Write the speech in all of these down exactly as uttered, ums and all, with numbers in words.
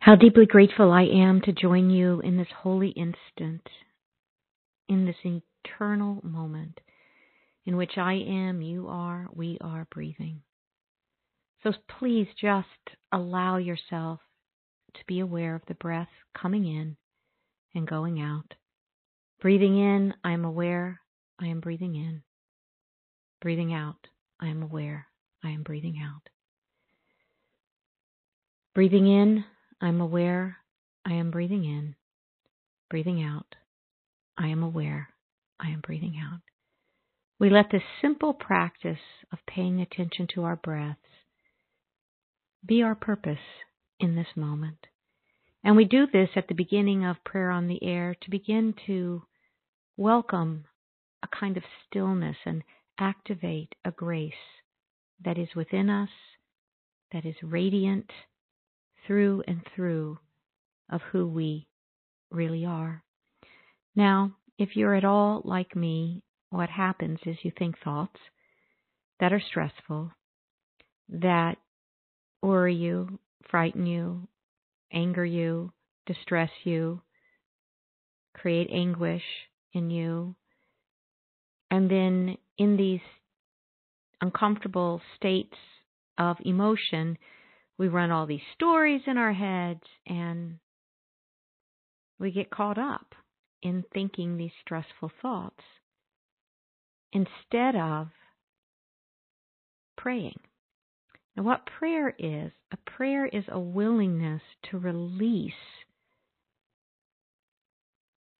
How deeply grateful I am to join you in this holy instant, in this eternal moment in which I am, you are, we are breathing. So please just allow yourself to be aware of the breath coming in and going out. Breathing in, I am aware I am breathing in. Breathing out, I am aware I am breathing out. Breathing in, I'm aware I am breathing in, breathing out. I am aware I am breathing out. We let this simple practice of paying attention to our breaths be our purpose in this moment. And we do this at the beginning of Prayer on the Air to begin to welcome a kind of stillness and activate a grace that is within us, that is radiant, through and through of who we really are. Now, if you're at all like me, what happens is you think thoughts that are stressful, that worry you, frighten you, anger you, distress you, create anguish in you. And then in these uncomfortable states of emotion, we run all these stories in our heads and we get caught up in thinking these stressful thoughts instead of praying. Now, what prayer is, a prayer is a willingness to release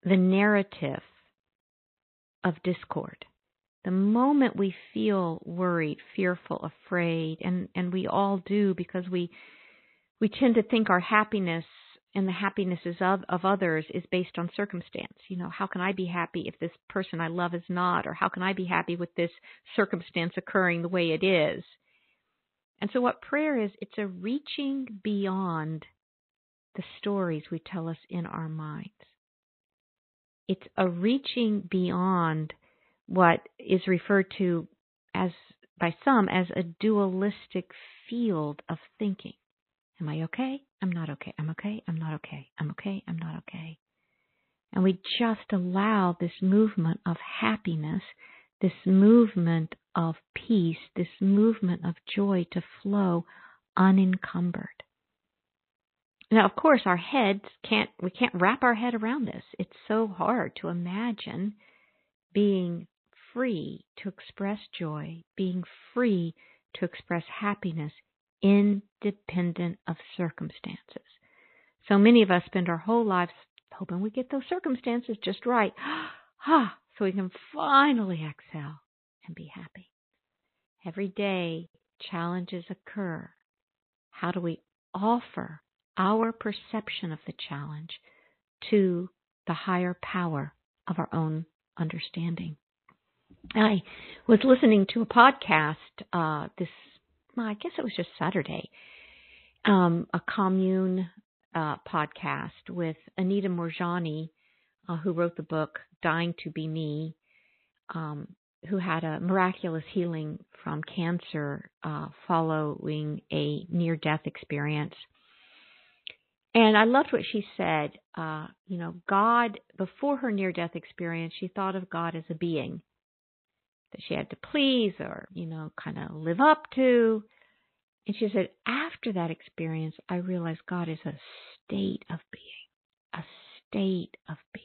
the narrative of discord. The moment we feel worried, fearful, afraid, and, and we all do because we we tend to think our happiness and the happinesses of, of others is based on circumstance. You know, how can I be happy if this person I love is not? Or how can I be happy with this circumstance occurring the way it is? And so what prayer is, it's a reaching beyond the stories we tell us in our minds. It's a reaching beyond what is referred to as by some as a dualistic field of thinking. Am I okay? I'm not okay. I'm okay. I'm not okay. I'm okay. I'm not okay. And we just allow this movement of happiness, this movement of peace, this movement of joy to flow unencumbered. Now, of course, our heads can't, we can't wrap our head around this. It's so hard to imagine being free to express joy, being free to express happiness independent of circumstances. So many of us spend our whole lives hoping we get those circumstances just right, so we can finally exhale and be happy. Every day, challenges occur. How do we offer our perception of the challenge to the higher power of our own understanding? I was listening to a podcast uh, this, well, I guess it was just Saturday, um, a commune uh, podcast with Anita Morjani, uh, who wrote the book Dying to Be Me, um, who had a miraculous healing from cancer uh, following a near-death experience. And I loved what she said. Uh, you know, God, before her near-death experience, she thought of God as a being that she had to please or, you know, kind of live up to. And she said, after that experience, I realized God is a state of being, a state of being.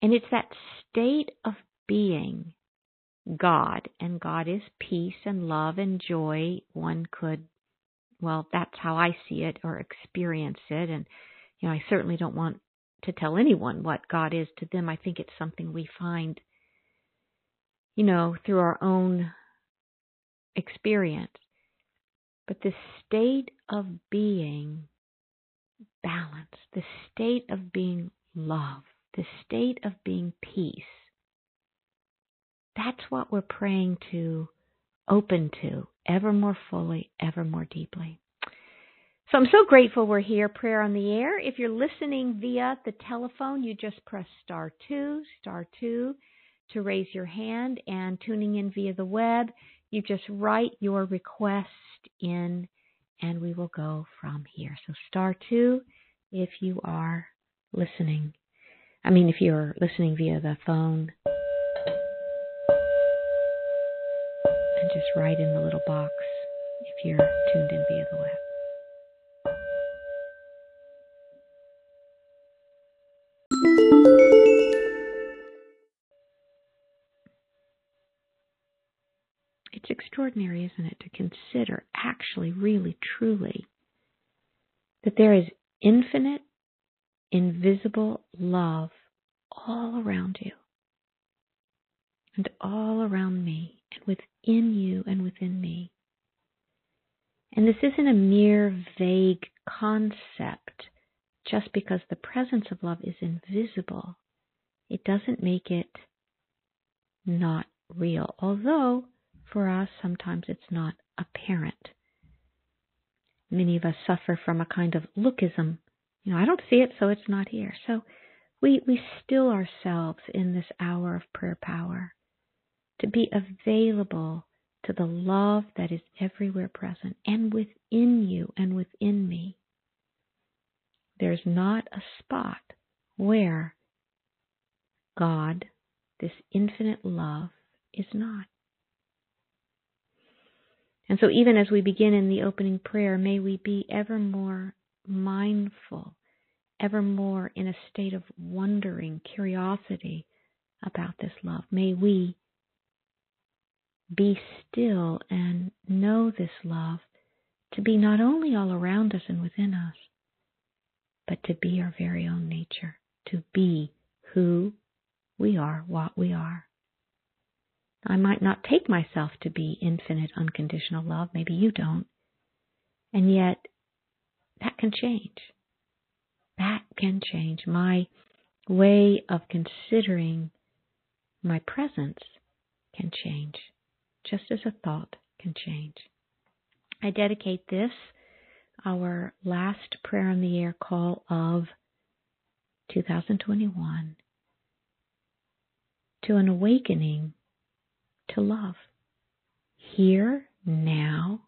And it's that state of being, God, and God is peace and love and joy. One could, well, that's how I see it or experience it. And, you know, I certainly don't want to tell anyone what God is to them. I think it's something we find, you know, through our own experience. But this state of being balanced, this state of being love, this state of being peace, that's what we're praying to, open to, ever more fully, ever more deeply. So I'm so grateful we're here, Prayer on the Air. If you're listening via the telephone, you just press star two, star two to raise your hand, and tuning in via the web, you just write your request in and we will go from here. So star two if you are listening. I mean, if you're listening via the phone. And just write in the little box if you're tuned in via the web. It's extraordinary, isn't it, to consider actually, really, truly that there is infinite, invisible love all around you and all around me and within you and within me. And this isn't a mere vague concept. Just because the presence of love is invisible, it doesn't make it not real, although for us sometimes it's not apparent. Many of us suffer from a kind of lookism. You know, I don't see it, so it's not here. So we we still ourselves in this hour of prayer power to be available to the love that is everywhere present and within you and within me. There's not a spot where God, this infinite love, is not. And so even as we begin in the opening prayer, may we be ever more mindful, ever more in a state of wondering, curiosity about this love. May we be still and know this love to be not only all around us and within us, but to be our very own nature, to be who we are, what we are. I might not take myself to be infinite, unconditional love. Maybe you don't. And yet, that can change. That can change. My way of considering my presence can change, just as a thought can change. I dedicate this, our last Prayer on the Air call of two thousand twenty-one, to an awakening to love, here, now,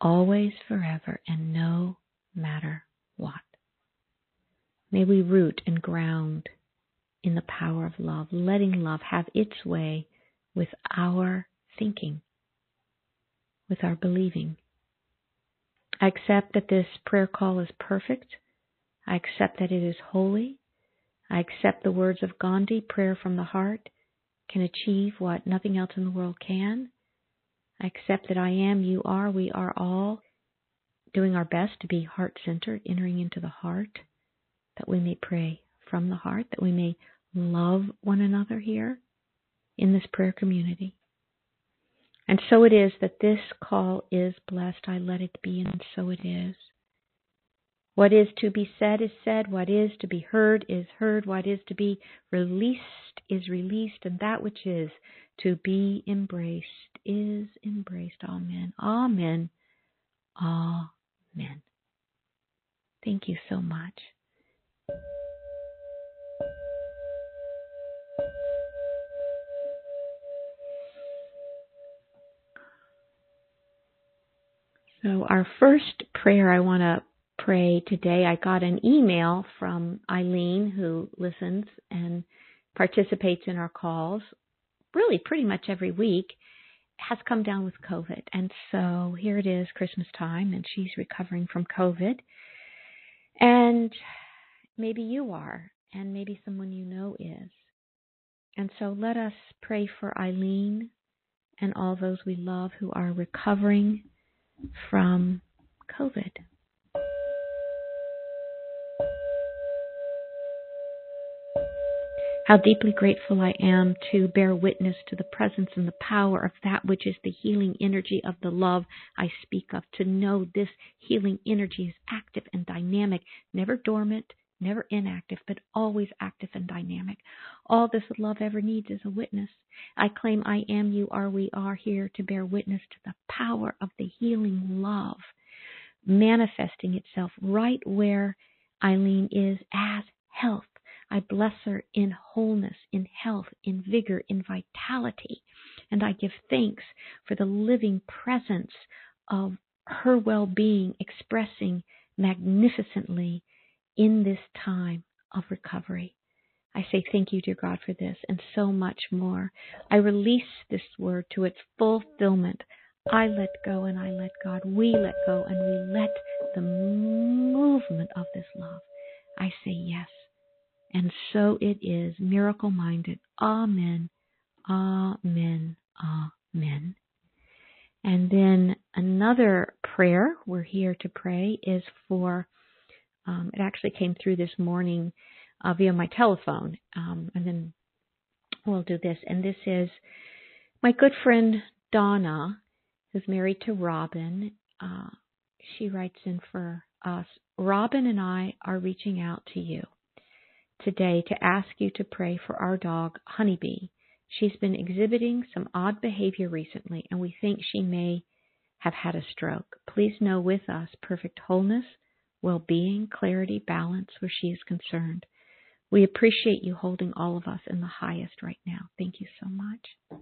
always, forever, and no matter what. May we root and ground in the power of love, letting love have its way with our thinking, with our believing. I accept that this prayer call is perfect. I accept that it is holy. I accept the words of Gandhi, prayer from the heart can achieve what nothing else in the world can. I accept that I am, you are, we are all doing our best to be heart-centered, entering into the heart, that we may pray from the heart, that we may love one another here in this prayer community. And so it is that this call is blessed. I let it be, and so it is. What is to be said is said. What is to be heard is heard. What is to be released is released. And that which is to be embraced is embraced. Amen. Amen. Amen. Thank you so much. So our first prayer I want to pray today. I got an email from Eileen, who listens and participates in our calls really pretty much every week, has come down with COVID. And so here it is, Christmas time, and she's recovering from COVID. And maybe you are, and maybe someone you know is. And so let us pray for Eileen and all those we love who are recovering from COVID. How deeply grateful I am to bear witness to the presence and the power of that which is the healing energy of the love I speak of. To know this healing energy is active and dynamic, never dormant, never inactive, but always active and dynamic. All this love ever needs is a witness. I claim I am, you are, we are here to bear witness to the power of the healing love manifesting itself right where Eileen is as health. I bless her in wholeness, in health, in vigor, in vitality, and I give thanks for the living presence of her well-being expressing magnificently in this time of recovery. I say thank you, dear God, for this and so much more. I release this word to its fulfillment. I let go and I let God. We let go and we let the movement of this love. I say yes. And so it is, miracle-minded. Amen, amen, amen. And then another prayer we're here to pray is for, um, it actually came through this morning uh, via my telephone, um, and then we'll do this. And this is my good friend Donna, who's married to Robin. Uh, she writes in for us, Robin and I are reaching out to you today to ask you to pray for our dog, Honeybee. She's been exhibiting some odd behavior recently, and we think she may have had a stroke. Please know with us perfect wholeness, well-being, clarity, balance where she is concerned. We appreciate you holding all of us in the highest right now. Thank you so much.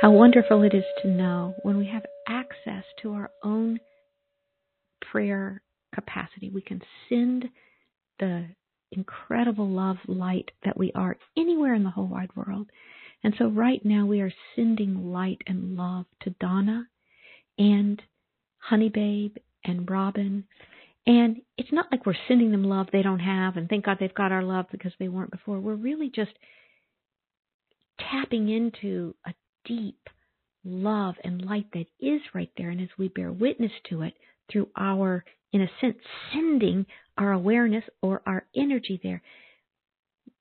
How wonderful it is to know when we have access to our own prayer capacity, we can send the incredible love light that we are anywhere in the whole wide world. And so right now we are sending light and love to Donna and Honey Babe and Robin. And it's not like we're sending them love they don't have and thank God they've got our love because they weren't before. We're really just tapping into a deep love and light that is right there. And as we bear witness to it through our, in a sense, sending our awareness or our energy there,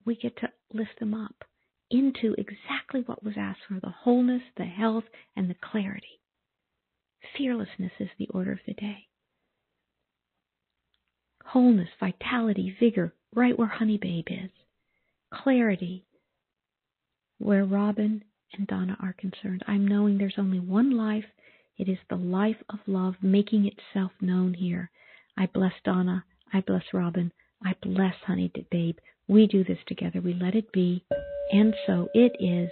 we get to lift them up into exactly what was asked for, the wholeness, the health, and the clarity. Fearlessness is the order of the day. Wholeness, vitality, vigor, right where Honey Babe is. Clarity, where Robin and Donna are concerned. I'm knowing there's only one life. It is the life of love making itself known here. I bless Donna. I bless Robin. I bless Honey Babe. We do this together. We let it be. And so it is.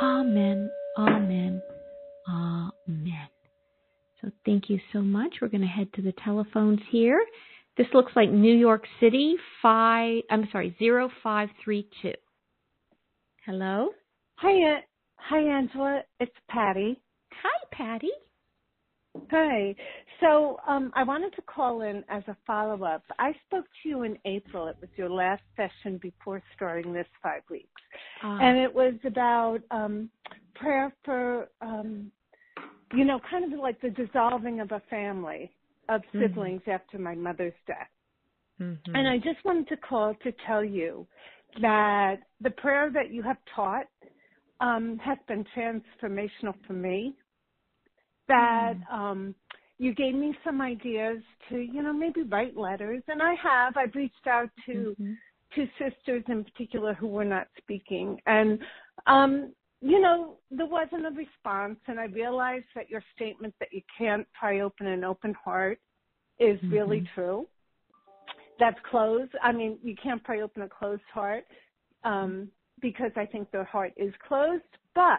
Amen. Amen. Amen. So thank you so much. We're going to head to the telephones here. This looks like New York City, five, I'm sorry, zero five three two. Hello? Hi, hi, Angela. It's Patty. Hi, Patty. Hi. So um, I wanted to call in as a follow-up. I spoke to you in April. It was your last session before starting this five weeks. Uh, and it was about um, prayer for, um, you know, kind of like the dissolving of a family of siblings mm-hmm. after my mother's death. Mm-hmm. And I just wanted to call to tell you that the prayer that you have taught um, has been transformational for me, that um, you gave me some ideas to, you know, maybe write letters. And I have. I've reached out to mm-hmm. two sisters in particular who were not speaking. And, um, you know, there wasn't a response. And I realized that your statement that you can't pry open an open heart is mm-hmm. really true. That's closed. I mean, you can't pry open a closed heart um, because I think the heart is closed. But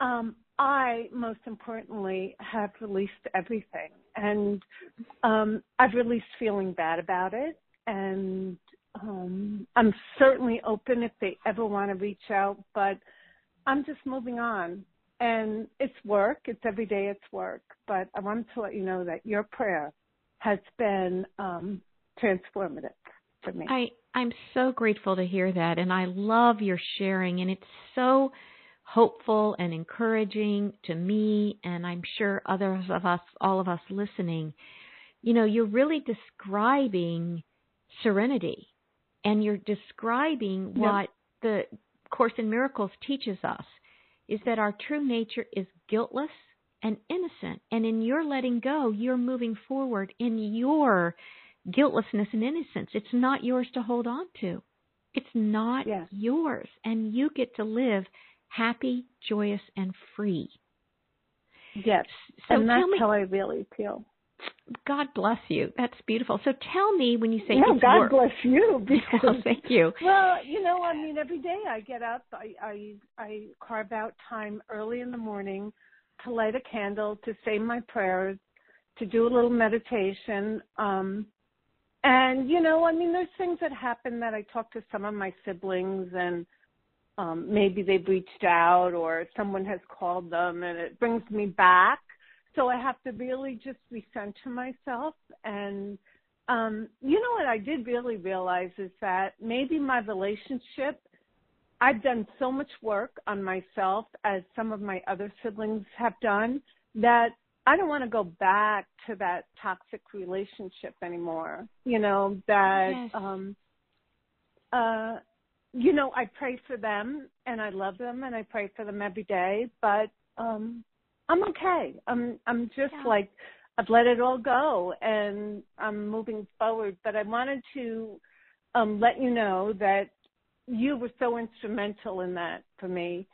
um, I, most importantly, have released everything. And um, I've released feeling bad about it. And um, I'm certainly open if they ever want to reach out. But I'm just moving on. And it's work. It's every day it's work. But I wanted to let you know that your prayer has been um, – transformative for me. I, I'm so grateful to hear that, and I love your sharing, and it's so hopeful and encouraging to me, and I'm sure others of us, all of us listening. You know, you're really describing serenity, and you're describing what yep. the Course in Miracles teaches us, is that our true nature is guiltless and innocent, and in your letting go, you're moving forward in your guiltlessness and innocence. It's not yours to hold on to. It's not yes. yours. And you get to live happy, joyous, and free. Yes. So and that's me, how I really feel. God bless you. That's beautiful. So tell me when you say no, God work. bless you. Because, well, thank you. Well, you know, I mean, every day I get up, I, I I carve out time early in the morning to light a candle, to say my prayers, to do a little meditation. Um, and, you know, I mean, there's things that happen that I talk to some of my siblings and um, maybe they've reached out or someone has called them and it brings me back. So I have to really just recenter myself. And, um, you know, what I did really realize is that maybe my relationship, I've done so much work on myself, as some of my other siblings have done, that I don't want to go back to that toxic relationship anymore. You know, that, yes. um, uh, you know, I pray for them and I love them and I pray for them every day, but, um, I'm okay. I'm I'm just yeah. like, I've let it all go and I'm moving forward. But I wanted to um, let you know that you were so instrumental in that for me.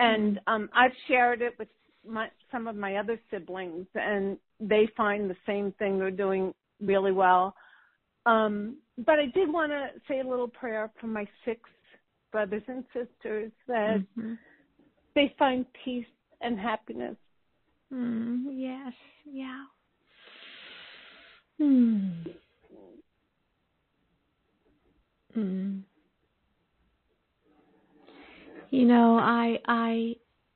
And um, I've shared it with my, some of my other siblings, and they find the same thing. They're doing really well. Um, but I did want to say a little prayer for my six brothers and sisters that mm-hmm. they find peace and happiness. Mm, yes, yeah. Mm. Mm. You know, I, I,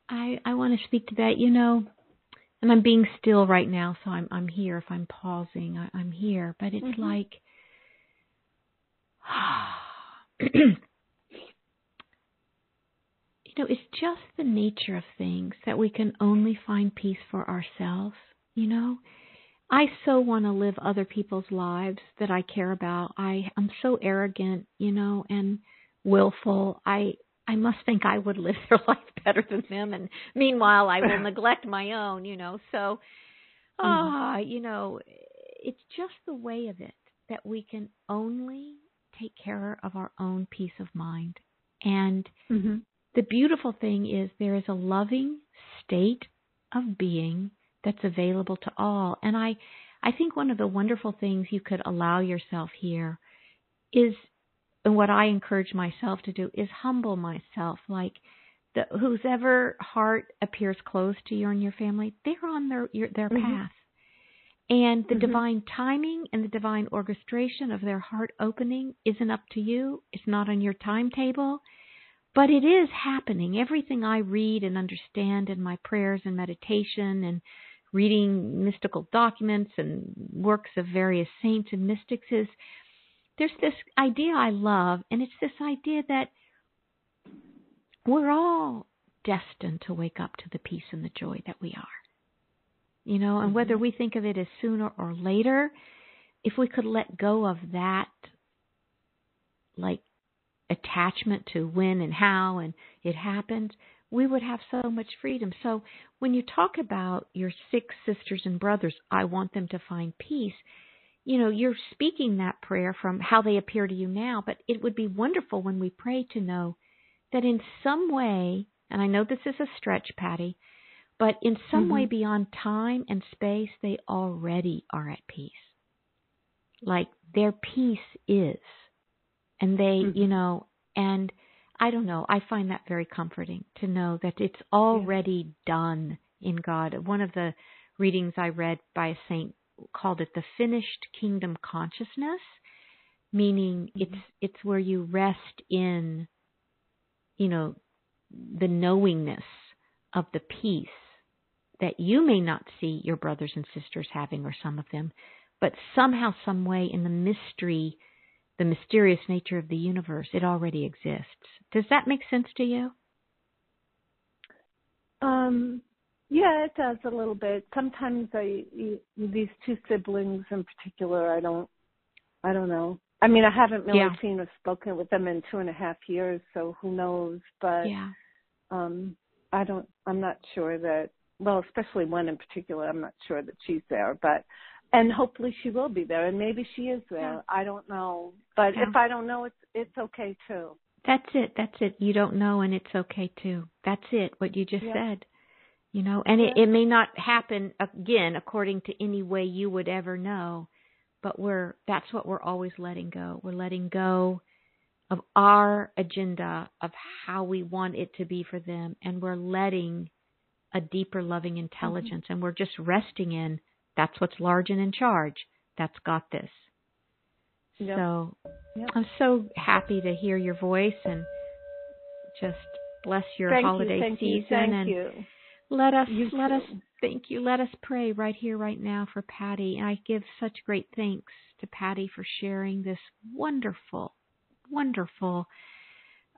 I, I want to speak to that. You know, and I'm being still right now, so I'm, I'm here. If I'm pausing, I, I'm here. But it's mm-hmm. like, you know, it's just the nature of things that we can only find peace for ourselves, you know. I so want to live other people's lives that I care about. I am so arrogant, you know, and willful. I I must think I would live their life better than them, and meanwhile I will neglect my own, you know. So, ah, uh, you know, it's just the way of it that we can only take care of our own peace of mind. And mm-hmm. the beautiful thing is there is a loving state of being that's available to all. And I, I think one of the wonderful things you could allow yourself here is, and what I encourage myself to do, is humble myself. Like, the, whosever heart appears closed to you and your family, they're on their your, their mm-hmm. path. And the mm-hmm. divine timing and the divine orchestration of their heart opening isn't up to you. It's not on your timetable. But it is happening. Everything I read and understand in my prayers and meditation and reading mystical documents and works of various saints and mystics is, there's this idea I love, and it's this idea that we're all destined to wake up to the peace and the joy that we are. You know, and whether we think of it as sooner or later, if we could let go of that, like, attachment to when and how and it happened, we would have so much freedom. So when you talk about your six sisters and brothers, I want them to find peace, you know, you're speaking that prayer from how they appear to you now, but it would be wonderful when we pray to know that in some way, and I know this is a stretch, Patty, but in some mm-hmm. way beyond time and space, they already are at peace. Like, their peace is. And they, you know, and I don't know, I find that very comforting to know that it's already done in God. One of the readings I read by a saint called it the finished kingdom consciousness, meaning it's it's where you rest in, you know, the knowingness of the peace that you may not see your brothers and sisters having, or some of them, but somehow, some way, in the mystery, the mysterious nature of the universe, it already exists. Does that make sense to you? Um, yeah, it does a little bit. Sometimes I, these two siblings in particular, I don't, I don't know. I mean, I haven't really yeah. seen or spoken with them in two and a half years, so who knows? But yeah. um, I don't, I'm not sure that, well, especially one in particular, I'm not sure that she's there, but and hopefully she will be there, and maybe she is there. Yeah. I don't know. But yeah. if I don't know, it's it's okay, too. That's it. That's it. You don't know, and it's okay, too. That's it, what you just yeah. said. You know, and it, it may not happen again according to any way you would ever know, but we're that's what we're always letting go. We're letting go of our agenda of how we want it to be for them, and we're letting a deeper loving intelligence, mm-hmm. and we're just resting in that's what's large and in charge. That's got this. Yep. So yep. I'm so happy to hear your voice, and just bless your thank holiday you, thank season. You, thank and you. Let us, you let too. us, thank you. Let us pray right here, right now for Patty. And I give such great thanks to Patty for sharing this wonderful, wonderful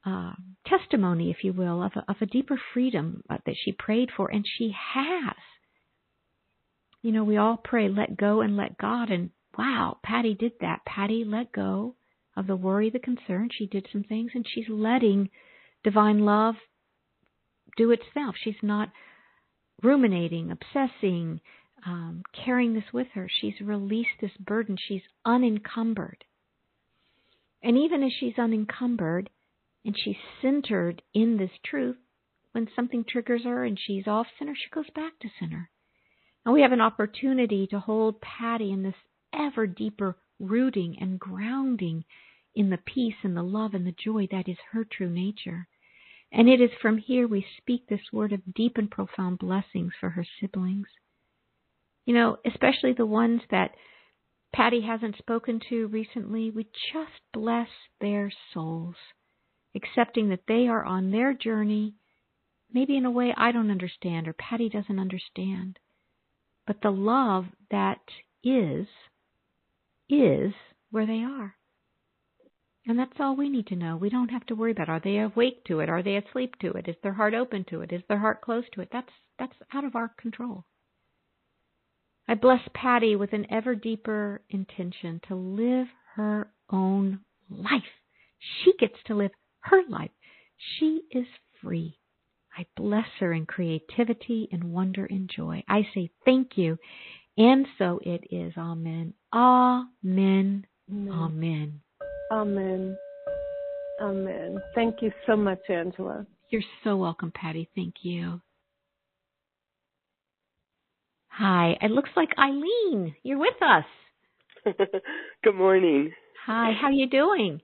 uh, testimony, if you will, of a, of a deeper freedom that she prayed for. And she has. You know, we all pray, let go and let God. And wow, Patty did that. Patty let go of the worry, the concern. She did some things, and she's letting divine love do itself. She's not ruminating, obsessing, um, carrying this with her. She's released this burden. She's unencumbered. And even as she's unencumbered and she's centered in this truth, when something triggers her and she's off center, she goes back to center. And we have an opportunity to hold Patty in this ever deeper rooting and grounding in the peace and the love and the joy that is her true nature. And it is from here we speak this word of deep and profound blessings for her siblings. You know, especially the ones that Patty hasn't spoken to recently, we just bless their souls, accepting that they are on their journey, maybe in a way I don't understand or Patty doesn't understand. But the love that is, is where they are. And that's all we need to know. We don't have to worry about, are they awake to it? Are they asleep to it? Is their heart open to it? Is their heart closed to it? That's that's out of our control. I bless Patty with an ever deeper intention to live her own life. She gets to live her life. She is free. I bless her in creativity and wonder and joy. I say thank you. And so it is. Amen. Amen. Amen. Amen. Amen. Amen. Thank you so much, Angela. You're so welcome, Patty. Thank you. Hi. It looks like Eileen. You're with us. Good morning. Hi. How are you doing?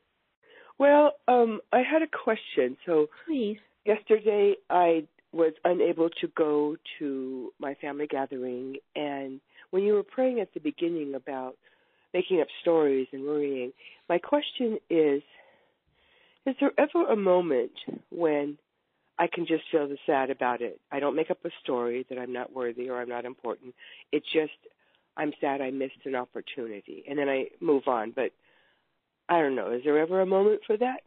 Well, um, I had a question. So please. Yesterday I was unable to go to my family gathering, and when you were praying at the beginning about making up stories and worrying, my question is, is there ever a moment when I can just feel the sad about it? I don't make up a story that I'm not worthy or I'm not important. It's just I'm sad I missed an opportunity, and then I move on. But I don't know. Is there ever a moment for that?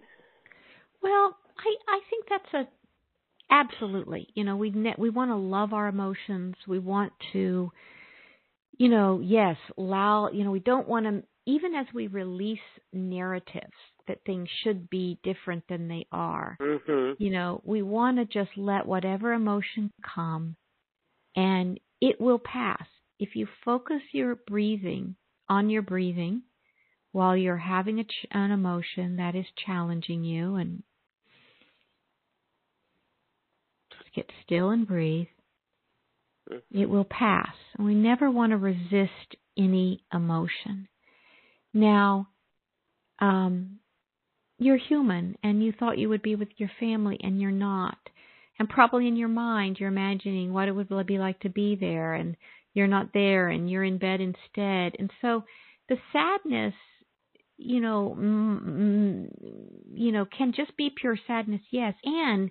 Well, I, I think that's a absolutely. You know, we ne- we want to love our emotions. We want to... You know, yes, allow, you know, we don't want to, even as we release narratives that things should be different than they are, mm-hmm. you know, we want to just let whatever emotion come and it will pass. If you focus your breathing on your breathing while you're having a ch- an emotion that is challenging you, and just get still and breathe. It will pass. And we never want to resist any emotion. Now, um, you're human, and you thought you would be with your family, and you're not. And probably in your mind, you're imagining what it would be like to be there, and you're not there, and you're in bed instead. And so the sadness, you know, mm, you know, can just be pure sadness, yes, and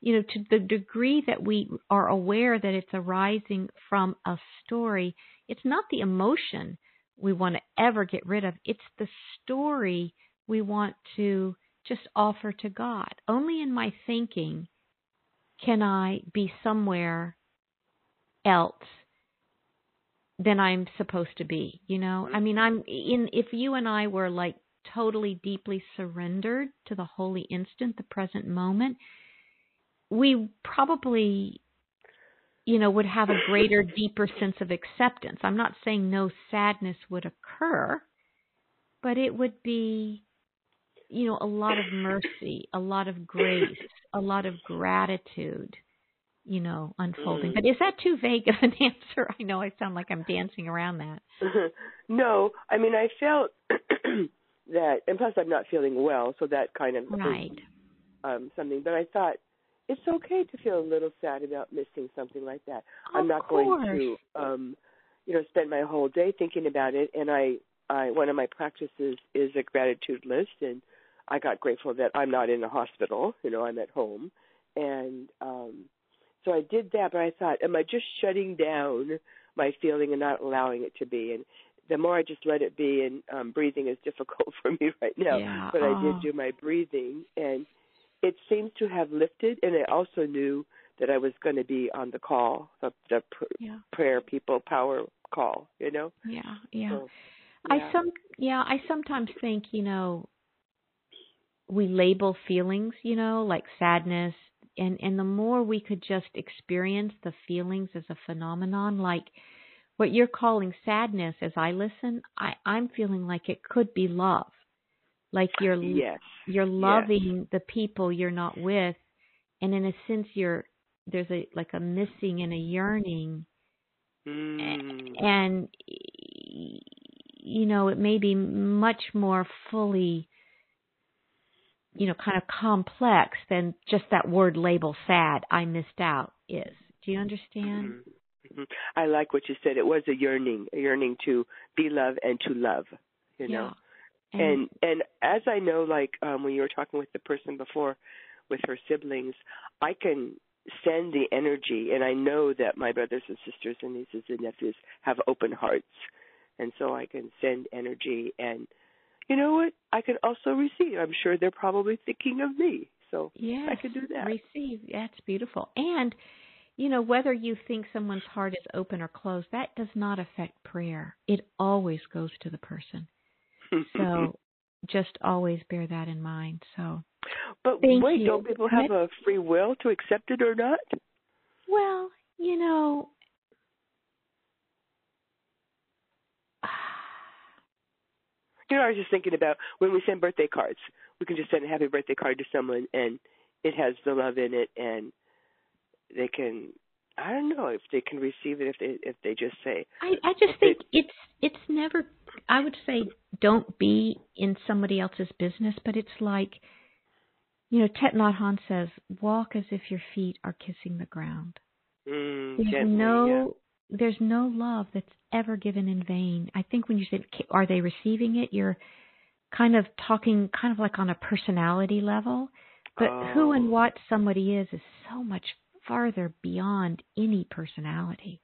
you know, to the degree that we are aware that it's arising from a story, it's not the emotion we want to ever get rid of. It's the story we want to just offer to God. Only in my thinking can I be somewhere else than I'm supposed to be, you know? I mean, I'm in, if you and I were like totally deeply surrendered to the holy instant, the present moment, we probably, you know, would have a greater, deeper sense of acceptance. I'm not saying no sadness would occur, but it would be, you know, a lot of mercy, a lot of grace, a lot of gratitude, you know, unfolding. Mm. But is that too vague of an answer? I know I sound like I'm dancing around that. No, I mean, I felt that, and plus I'm not feeling well, so that kind of right. is, um, something. But I thought it's okay to feel a little sad about missing something like that. Of I'm not course. going to, um, you know, spend my whole day thinking about it. And I, I, one of my practices is a gratitude list, and I got grateful that I'm not in a hospital. You know, I'm at home. And um, so I did that, but I thought, am I just shutting down my feeling and not allowing it to be? And the more I just let it be, and um, breathing is difficult for me right now, yeah. but oh. I did do my breathing, and it seems to have lifted. And I also knew that I was going to be on the call, the, the pr- yeah. prayer people power call, you know? Yeah, yeah. So, yeah. I some yeah, I sometimes think, you know, we label feelings, you know, like sadness. And, and the more we could just experience the feelings as a phenomenon, like what you're calling sadness, as I listen, I, I'm feeling like it could be love. Like you're yes. you're loving yes. the people you're not with. And in a sense, you're there's a like a missing and a yearning. Mm. And, you know, it may be much more fully, you know, kind of complex than just that word label sad, I missed out is. Do you understand? Mm-hmm. I like what you said. It was a yearning, a yearning to be loved and to love, you know. Yeah. And, and and as I know, like um, when you were talking with the person before with her siblings, I can send the energy, and I know that my brothers and sisters and nieces and nephews have open hearts. And so I can send energy, and you know what? I can also receive. I'm sure they're probably thinking of me. So yes, I can do that. Receive. That's beautiful. And, you know, whether you think someone's heart is open or closed, that does not affect prayer. It always goes to the person. So just always bear that in mind. So, But wait, you. don't people have a free will to accept it or not? Well, you know, You know, I was just thinking about when we send birthday cards, we can just send a happy birthday card to someone, and it has the love in it, and they can, I don't know if they can receive it if they if they just say. I, I just think they, it's it's never, I would say don't be in somebody else's business, but it's like, you know, Thich Nhat Hanh says, walk as if your feet are kissing the ground. Mm, there's definitely, no... Yeah. There's no love that's ever given in vain. I think when you said, are they receiving it? You're kind of talking kind of like on a personality level. But oh. who and what somebody is is so much farther beyond any personality.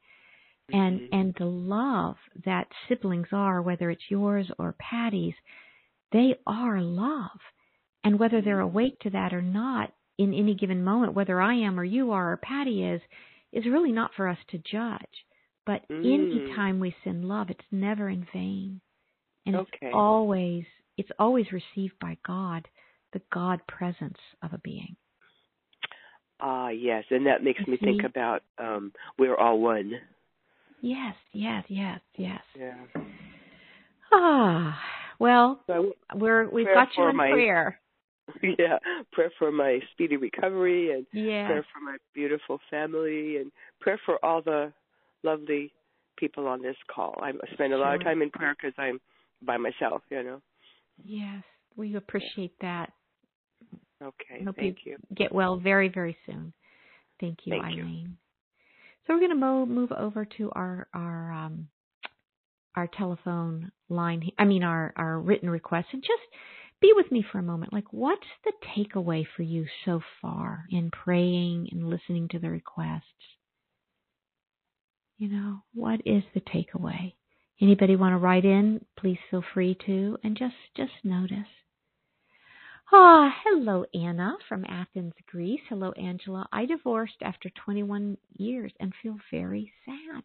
Mm-hmm. And and the love that siblings are, whether it's yours or Patty's, they are love. And whether they're awake to that or not in any given moment, whether I am or you are or Patty is, is really not for us to judge. But mm. any time we send love, it's never in vain. And okay. it's always it's always received by God, the God presence of a being. Ah, uh, yes. And that makes you me see? think about um, we're all one. Yes, yes, yes, yes. Yeah. Ah, well, so we're, we've got you in my... prayer. Yeah, prayer for my speedy recovery, and yeah. prayer for my beautiful family, and prayer for all the lovely people on this call. I spend a lot of time in prayer because I'm by myself, you know. Yes, we appreciate that. Okay, Hope thank you, you. Get well very, very soon. Thank you, thank Eileen. You. So we're going to mo- move over to our our um, our telephone line. I mean, our our written request, and just be with me for a moment. Like, what's the takeaway for you so far in praying and listening to the requests? You know, what is the takeaway? Anybody want to write in? Please feel free to, and just, just notice. Ah, oh, hello, Anna from Athens, Greece. Hello, Angela. I divorced after twenty-one years and feel very sad.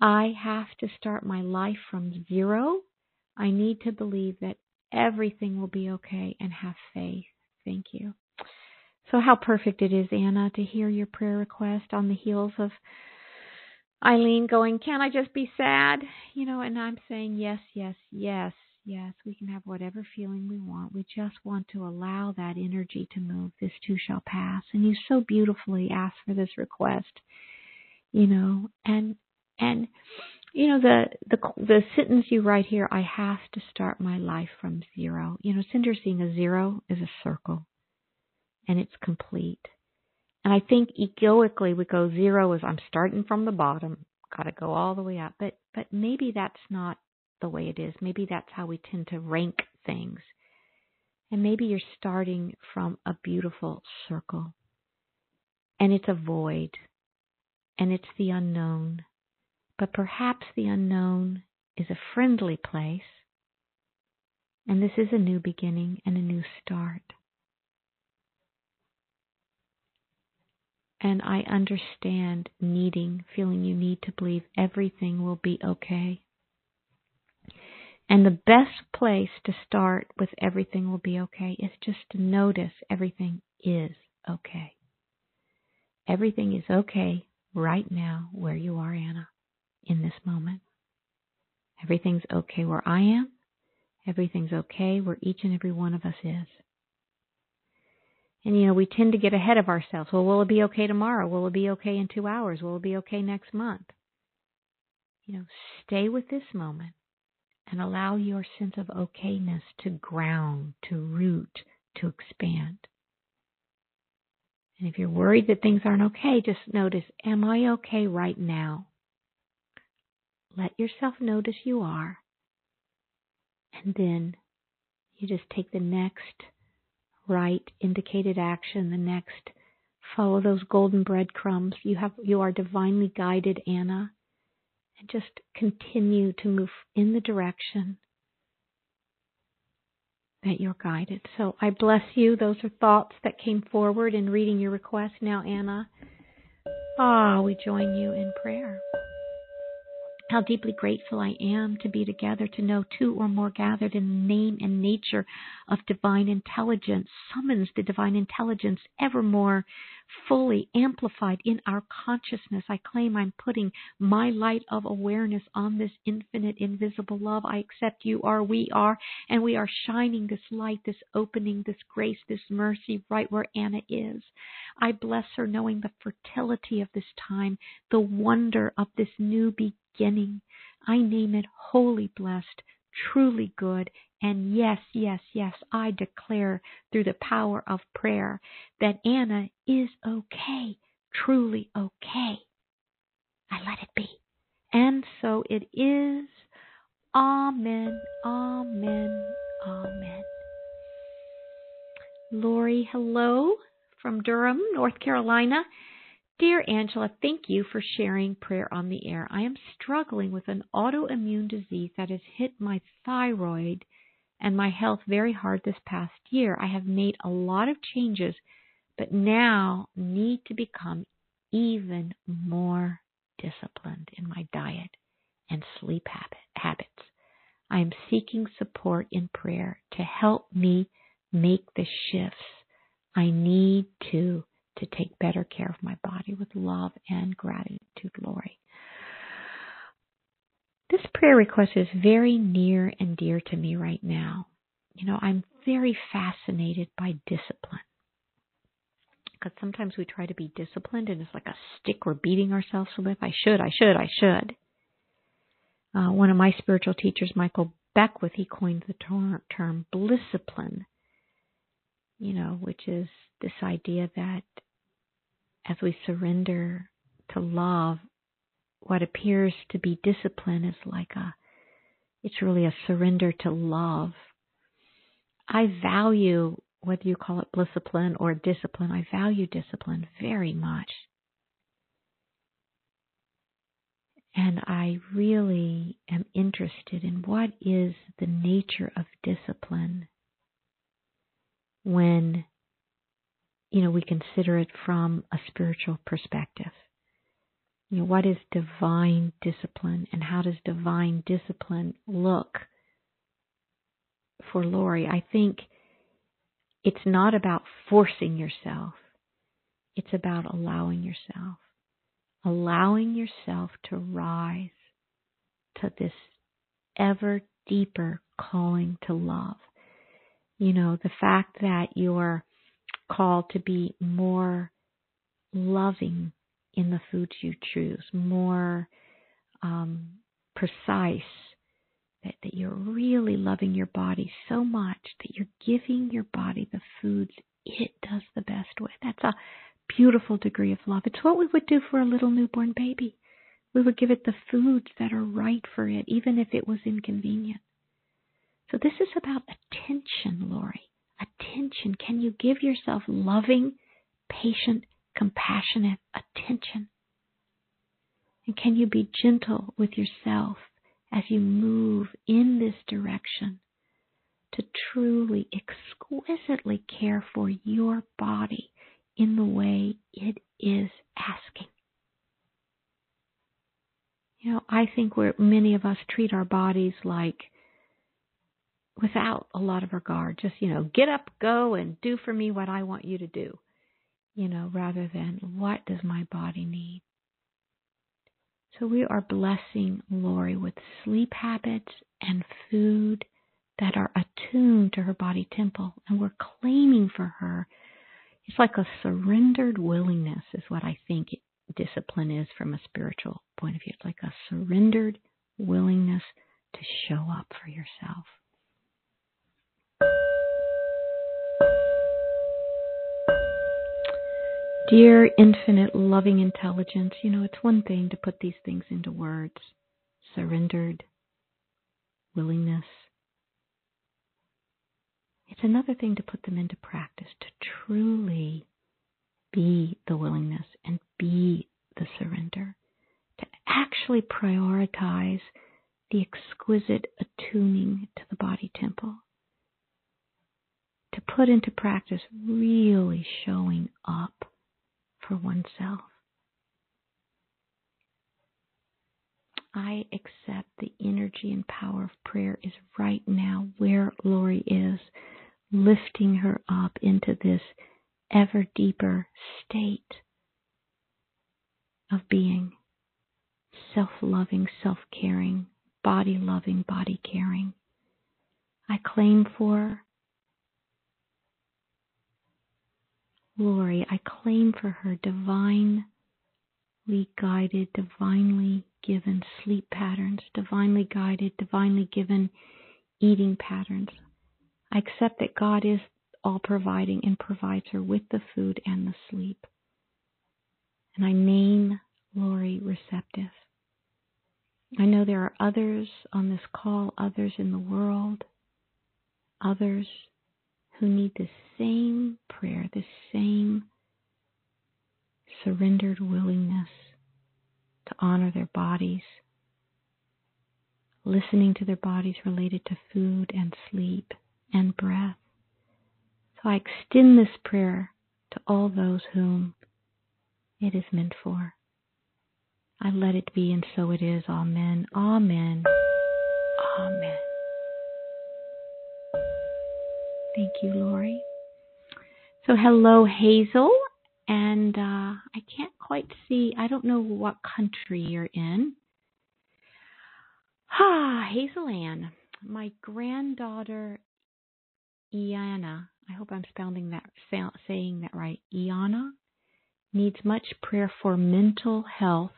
I have to start my life from zero. I need to believe that everything will be okay and have faith. Thank you. So how perfect it is, Anna, to hear your prayer request on the heels of Eileen going, can I just be sad? You know, and I'm saying, yes, yes, yes, Yes, we can have whatever feeling we want. We just want to allow that energy to move. This too shall pass. And you so beautifully asked for this request, you know, and, and, you know, the, the, the sentence you write here, I have to start my life from zero. You know, Cinder, seeing a zero is a circle and it's complete. And I think egoically we go zero is I'm starting from the bottom, got to go all the way up. But, but maybe that's not the way it is. Maybe that's how we tend to rank things. And maybe you're starting from a beautiful circle. And it's a void. And it's the unknown. But perhaps the unknown is a friendly place. And this is a new beginning and a new start. And I understand needing, feeling you need to believe everything will be okay. And the best place to start with everything will be okay is just to notice everything is okay. Everything is okay right now where you are, Anna, in this moment. Everything's okay where I am. Everything's okay where each and every one of us is. And, you know, we tend to get ahead of ourselves. Well, will it be okay tomorrow? Will it be okay in two hours? Will it be okay next month? You know, stay with this moment. And allow your sense of okayness to ground, to root, to expand. And if you're worried that things aren't okay, just notice, am I okay right now? Let yourself notice you are. And then you just take the next right indicated action, the next, follow those golden breadcrumbs. You have, you are divinely guided, Anna. And just continue to move in the direction that you're guided. So I bless you. Those are thoughts that came forward in reading your request. Now, Anna, ah, oh, we join you in prayer. How deeply grateful I am to be together, to know two or more gathered in the name and nature of divine intelligence, summons the divine intelligence ever more fully amplified in our consciousness. I claim I'm putting my light of awareness on this infinite, invisible love. I accept you are, we are, and we are shining this light, this opening, this grace, this mercy right where Anna is. I bless her knowing the fertility of this time, the wonder of this new beginning. Beginning. I name it wholly blessed, truly good, and yes, yes, yes, I declare through the power of prayer that Anna is okay, truly okay. I let it be. And so it is. Amen, amen, amen. Lori, hello from Durham, North Carolina. Dear Angela, thank you for sharing Prayer on the Air. I am struggling with an autoimmune disease that has hit my thyroid and my health very hard this past year. I have made a lot of changes, but now need to become even more disciplined in my diet and sleep habit, habits. I am seeking support in prayer to help me make the shifts I need to to take better care of my body. With love and gratitude, Lori. This prayer request is very near and dear to me right now. You know, I'm very fascinated by discipline. Because sometimes we try to be disciplined and it's like a stick we're beating ourselves with. I should, I should, I should. Uh, one of my spiritual teachers, Michael Beckwith, he coined the ter- term blissipline, you know, which is this idea that as we surrender to love, what appears to be discipline is like a, it's really a surrender to love. I value, whether you call it blissipline or discipline, I value discipline very much. And I really am interested in what is the nature of discipline when, you know, we consider it from a spiritual perspective. You know, what is divine discipline and how does divine discipline look for Lori? I think it's not about forcing yourself. It's about allowing yourself, allowing yourself to rise to this ever deeper calling to love. You know, the fact that you're called to be more loving in the foods you choose, more um, precise, that, that you're really loving your body so much that you're giving your body the foods it does the best with. That's a beautiful degree of love. It's what we would do for a little newborn baby. We would give it the foods that are right for it, even if it was inconvenient. So this is about attention, Lori. Attention. Can you give yourself loving, patient, compassionate attention? And can you be gentle with yourself as you move in this direction to truly, exquisitely care for your body in the way it is asking? You know, I think we're, many of us treat our bodies like without a lot of regard, just, you know, get up, go, and do for me what I want you to do, you know, rather than what does my body need. So we are blessing Lori with sleep habits and food that are attuned to her body temple, and we're claiming for her. It's like a surrendered willingness is what I think discipline is from a spiritual point of view. It's like a surrendered willingness to show up for yourself. Dear infinite loving intelligence, you know, it's one thing to put these things into words. Surrendered, willingness. It's another thing to put them into practice, to truly be the willingness and be the surrender, to actually prioritize the exquisite attuning to the body temple, to put into practice really showing up for oneself. I accept the energy and power of prayer is right now where Lori is, lifting her up into this ever deeper state of being self-loving, self-caring, body-loving, body-caring. I claim for Lori, I claim for her divinely guided, divinely given sleep patterns, divinely guided, divinely given eating patterns. I accept that God is all providing and provides her with the food and the sleep. And I name Lori receptive. I know there are others on this call, others in the world, others who need this same prayer, this same surrendered willingness to honor their bodies, listening to their bodies related to food and sleep and breath. So I extend this prayer to all those whom it is meant for. I let it be, and so it is. Amen, amen, amen. Thank you, Lori. So hello, Hazel. And uh, I can't quite see. I don't know what country you're in. Ah, Hazel Ann. My granddaughter, Iana, I hope I'm spelling that, saying that right. Iana needs much prayer for mental health.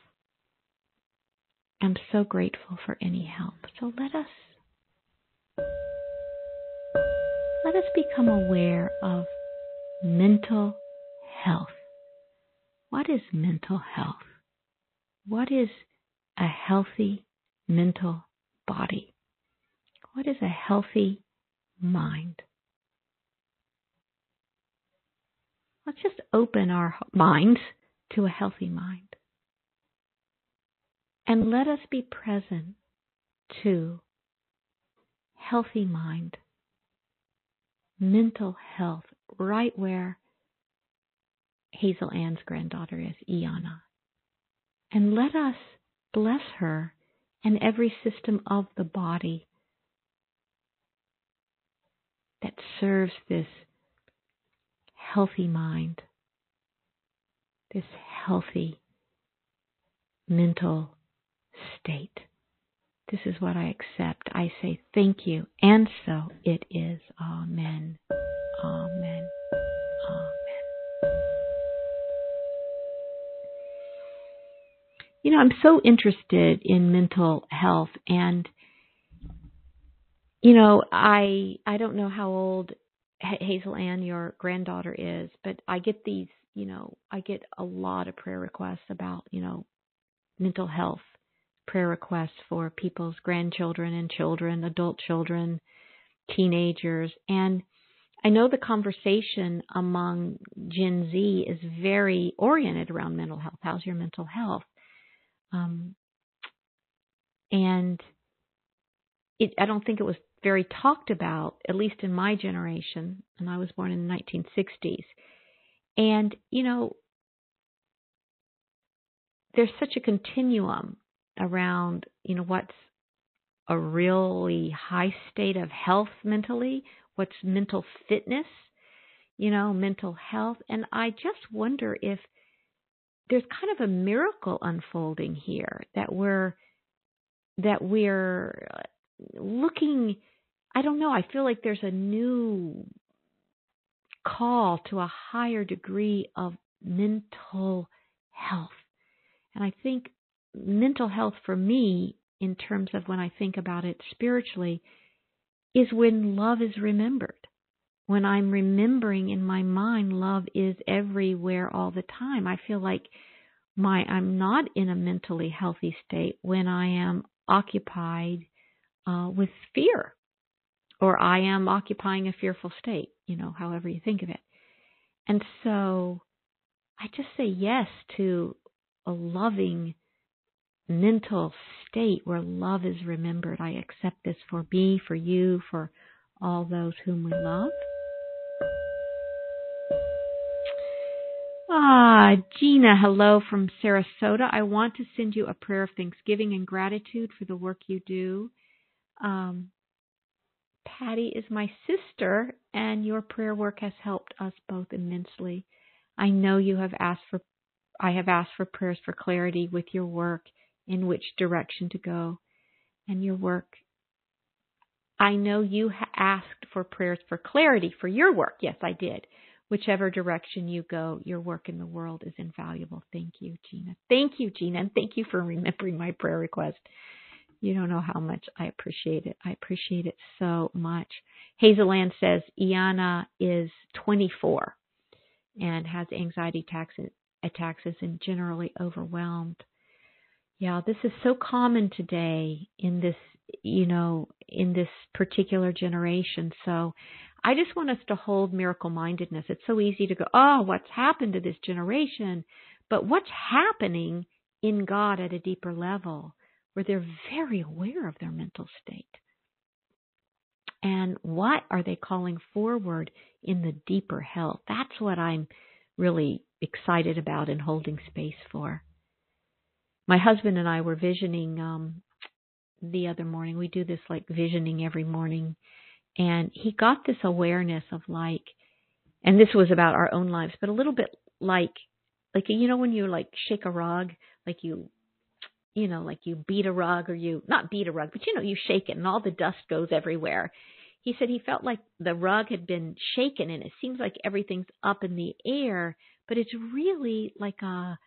I'm so grateful for any help. So let us... Let us become aware of mental health. What is mental health? What is a healthy mental body? What is a healthy mind? Let's just open our minds to a healthy mind. And let us be present to healthy mind. Mental health, right where Hazel Ann's granddaughter is, Iana. And let us bless her and every system of the body that serves this healthy mind, this healthy mental state, This is what I accept. I say thank you, and so it is. Amen. Amen. Amen. You know, I'm so interested in mental health, and you know, I I don't know how old Hazel Ann, your granddaughter, is, but I get these. You know, I get a lot of prayer requests about, you know, mental health. Prayer requests for people's grandchildren and children, adult children, teenagers. And I know the conversation among Gen Z is very oriented around mental health. How's your mental health? Um, and it, I don't think it was very talked about, at least in my generation, and I was born in the nineteen sixties. And, you know, there's such a continuum around, you know, what's a really high state of health mentally, what's mental fitness, you know, mental health. And I just wonder if there's kind of a miracle unfolding here that we're, that we're looking, I don't know, I feel like there's a new call to a higher degree of mental health. And I think mental health for me, in terms of when I think about it spiritually, is when love is remembered. When I'm remembering in my mind, love is everywhere all the time. I feel like my I'm not in a mentally healthy state when I am occupied uh, with fear, or I am occupying a fearful state, you know, however you think of it. And so I just say yes to a loving mental state where love is remembered. I accept this for me, for you, for all those whom we love. Ah, Gina, hello from Sarasota. I want to send you a prayer of thanksgiving and gratitude for the work you do. Um, Patty is my sister, and your prayer work has helped us both immensely. I know you have asked for, I have asked for prayers for clarity with your work, in which direction to go, and your work. I know you ha- asked for prayers for clarity for your work. Yes, I did. Whichever direction you go, your work in the world is invaluable. Thank you, Gina. Thank you, Gina, and thank you for remembering my prayer request. You don't know how much I appreciate it. I appreciate it so much. Hazel Ann says Iana is twenty-four and has anxiety attacks and generally overwhelmed. Yeah, this is so common today in this, you know, in this particular generation. So I just want us to hold miracle-mindedness. It's so easy to go, oh, what's happened to this generation? But what's happening in God at a deeper level, where they're very aware of their mental state? And what are they calling forward in the deeper health? That's what I'm really excited about and holding space for. My husband and I were visioning um, the other morning. We do this like visioning every morning. And he got this awareness of like, and this was about our own lives, but a little bit like, like, you know, when you like shake a rug, like you, you know, like you beat a rug or you, not beat a rug, but you know, you shake it and all the dust goes everywhere. He said he felt like the rug had been shaken and it seems like everything's up in the air, but it's really like a,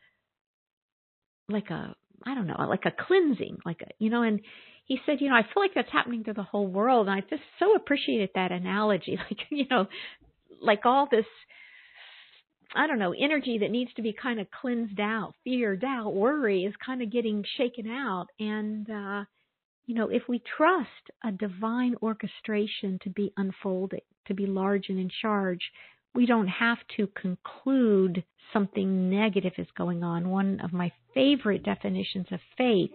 like a, I don't know, like a cleansing, like a, you know, and he said, you know, I feel like that's happening to the whole world. And I just so appreciated that analogy, like, you know, like all this, I don't know, energy that needs to be kind of cleansed out, fear, doubt, worry is kind of getting shaken out. And, uh, you know, if we trust a divine orchestration to be unfolding, to be large and in charge, we don't have to conclude something negative is going on. One of my favorite definitions of faith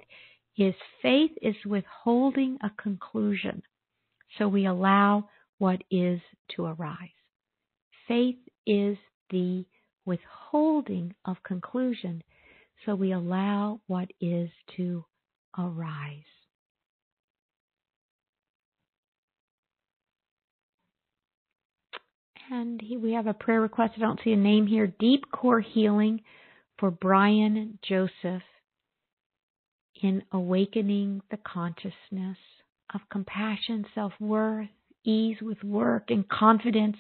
is faith is withholding a conclusion, so we allow what is to arise. Faith is the withholding of conclusion, so we allow what is to arise. And we have a prayer request. I don't see a name here. Deep core healing for Brian Joseph in awakening the consciousness of compassion, self-worth, ease with work, and confidence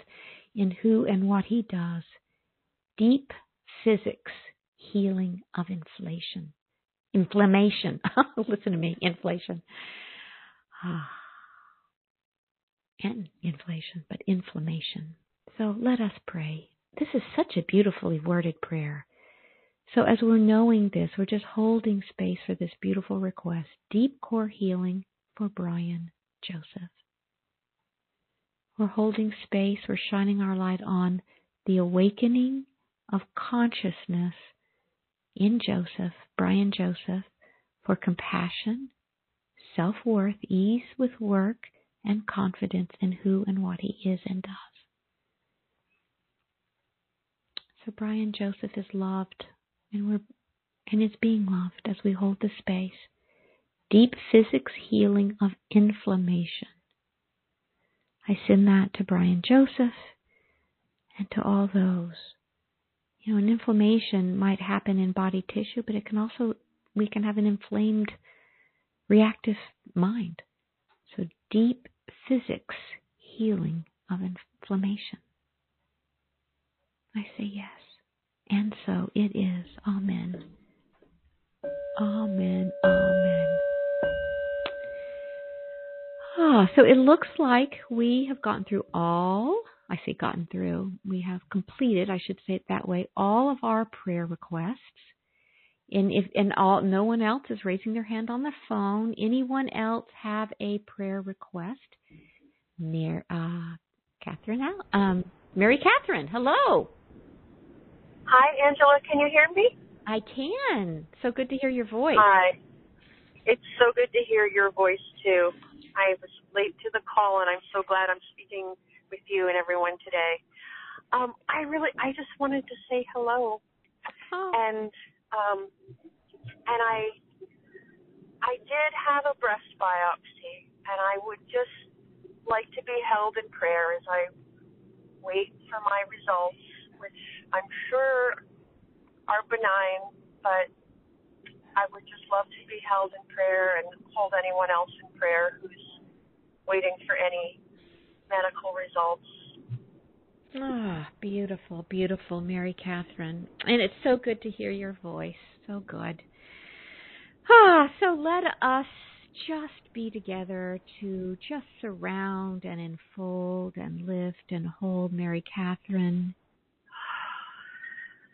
in who and what he does. Deep physics healing of inflation. Inflammation. Listen to me. Inflation. Ah. And inflation, but inflammation. So let us pray. This is such a beautifully worded prayer. So as we're knowing this, we're just holding space for this beautiful request. Deep core healing for Brian Joseph. We're holding space. We're shining our light on the awakening of consciousness in Joseph, Brian Joseph, for compassion, self-worth, ease with work, and confidence in who and what he is and does. So Brian Joseph is loved, and we're and is being loved as we hold the space. Deep physics healing of inflammation. I send that to Brian Joseph and to all those. You know, an inflammation might happen in body tissue, but it can also, we can have an inflamed, reactive mind. So deep physics healing of inflammation. I say yes. And so it is. Amen. Amen. Amen. Ah, so it looks like we have gotten through all, I say gotten through, we have completed, I should say it that way, all of our prayer requests. And if and all, no one else is raising their hand on the phone. Anyone else have a prayer request? Near, uh, Catherine, um, Mary Catherine, hello. Hi, Angela. Can you hear me? I can. So good to hear your voice. Hi. It's so good to hear your voice too. I was late to the call, and I'm so glad I'm speaking with you and everyone today. Um, I really, I just wanted to say hello, oh. and um, and I, I did have a breast biopsy, and I would just like to be held in prayer as I wait for my results, which I'm sure are benign, but I would just love to be held in prayer and hold anyone else in prayer who's waiting for any medical results. Ah, beautiful, beautiful, Mary Catherine. And it's so good to hear your voice. So good. Ah, so let us just be together to just surround and enfold and lift and hold Mary Catherine.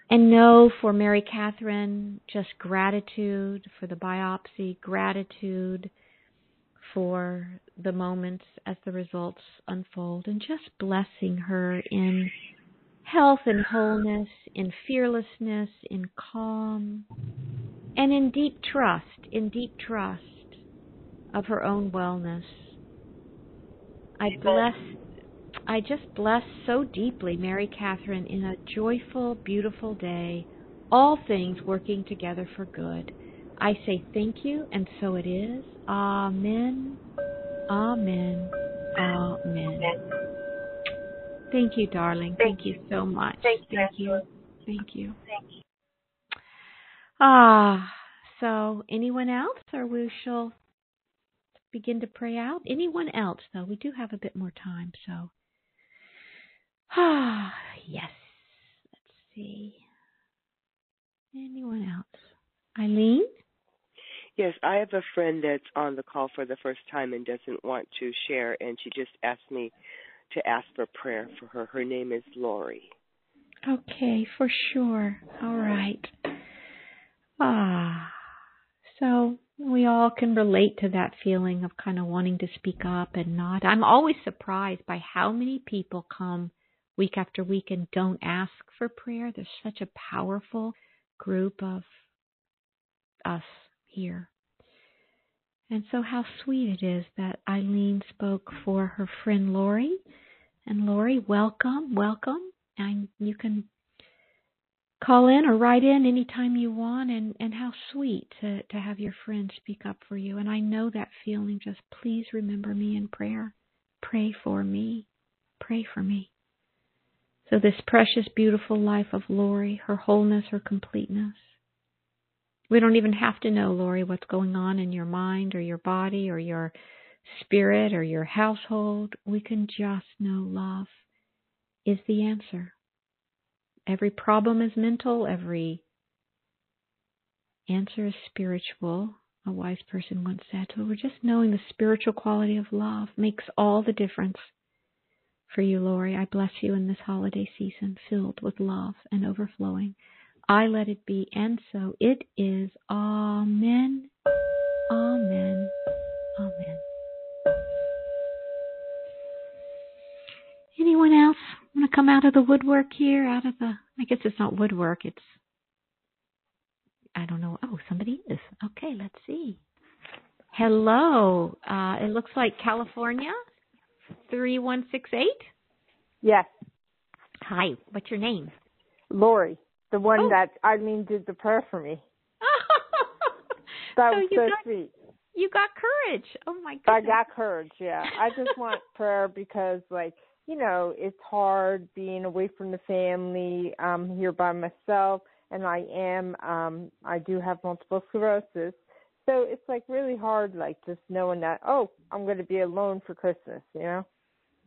And know for Mary Catherine, just gratitude for the biopsy, gratitude for the moments as the results unfold, and just blessing her in health and wholeness, in fearlessness, in calm, and in deep trust, in deep trust of her own wellness. I bless I just bless so deeply, Mary Catherine, in a joyful, beautiful day, all things working together for good. I say thank you, and so it is. Amen, amen, amen. Thank you, darling. Thank, thank you. you so much. Thank, thank you. you. Thank you. Thank you. Ah, so anyone else, or we shall begin to pray out? Anyone else, though? We do have a bit more time, so. Ah, yes. Let's see. Anyone else? Eileen? Yes, I have a friend that's on the call for the first time and doesn't want to share, and she just asked me to ask for prayer for her. Her name is Lori. Okay, for sure. All right. Ah, so we all can relate to that feeling of kind of wanting to speak up and not. I'm always surprised by how many people come week after week and don't ask for prayer. There's such a powerful group of us here. And so how sweet it is that Eileen spoke for her friend Lori. And Lori, welcome, welcome. And you can call in or write in anytime you want, and, and how sweet to, to have your friend speak up for you. And I know that feeling. Just please remember me in prayer. Pray for me. Pray for me. So this precious, beautiful life of Lori, her wholeness, her completeness. We don't even have to know, Lori, what's going on in your mind or your body or your spirit or your household. We can just know love is the answer. Every problem is mental. Every answer is spiritual, a wise person once said. So we're just knowing the spiritual quality of love makes all the difference. For you, Lori, I bless you in this holiday season filled with love and overflowing. I let it be, and so it is. Amen. Amen. Amen. Anyone else want to come out of the woodwork here? Out of the, I guess it's not woodwork. It's, I don't know. Oh, somebody is. Okay, let's see. Hello. Uh, it looks like California, three one six eight. Yes. Hi. What's your name? Lori. The one oh. that Arlene did the prayer for me. That so was so got, sweet. You got courage. Oh, my goodness. I got courage, yeah. I just want prayer because, like, you know, it's hard being away from the family. I'm here by myself, and I am, um, I do have multiple sclerosis. So it's, like, really hard, like, just knowing that, oh, I'm going to be alone for Christmas, you know?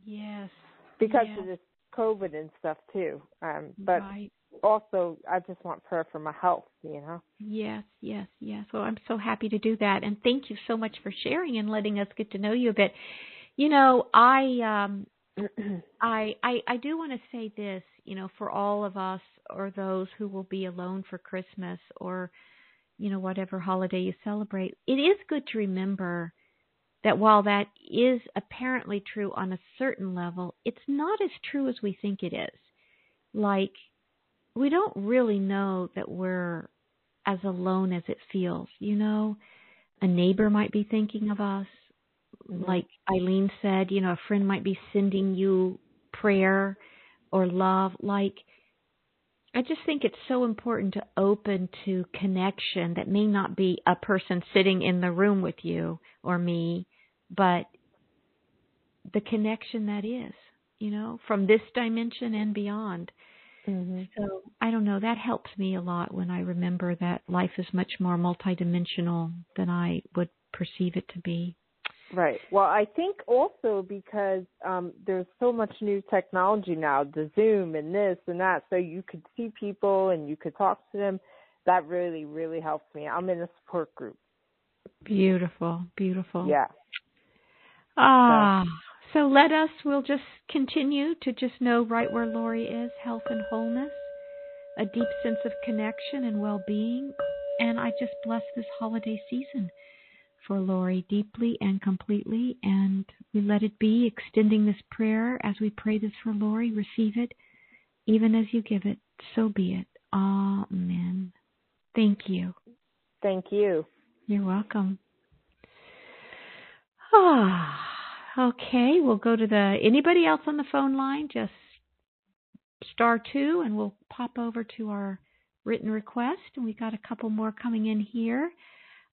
Yes. Because yes. of this COVID and stuff, too. Um, but. Right. Also, I just want prayer for my health, you know? Yes, yes, yes. Well, I'm so happy to do that. And thank you so much for sharing and letting us get to know you a bit. You know, I um, I, I I do want to say this, you know, for all of us or those who will be alone for Christmas or, you know, whatever holiday you celebrate, it is good to remember that while that is apparently true on a certain level, it's not as true as we think it is. Like, we don't really know that we're as alone as it feels. You know, a neighbor might be thinking of us. Like Eileen said, you know, a friend might be sending you prayer or love. Like, I just think it's so important to open to connection that may not be a person sitting in the room with you or me, but the connection that is, you know, from this dimension and beyond. Mm-hmm. So I don't know, that helps me a lot when I remember that life is much more multidimensional than I would perceive it to be. Right. Well, I think also because um, there's so much new technology now, the Zoom and this and that, so you could see people and you could talk to them. That really, really helps me. I'm in a support group. Beautiful, beautiful. Yeah. Ah. So. So let us, we'll just continue to just know right where Lori is, health and wholeness, a deep sense of connection and well-being. And I just bless this holiday season for Lori deeply and completely. And we let it be, extending this prayer as we pray this for Lori. Receive it, even as you give it, so be it. Amen. Thank you. Thank you. You're welcome. Ah. Okay, we'll go to the, anybody else on the phone line, just star two, and we'll pop over to our written request. And we got a couple more coming in here.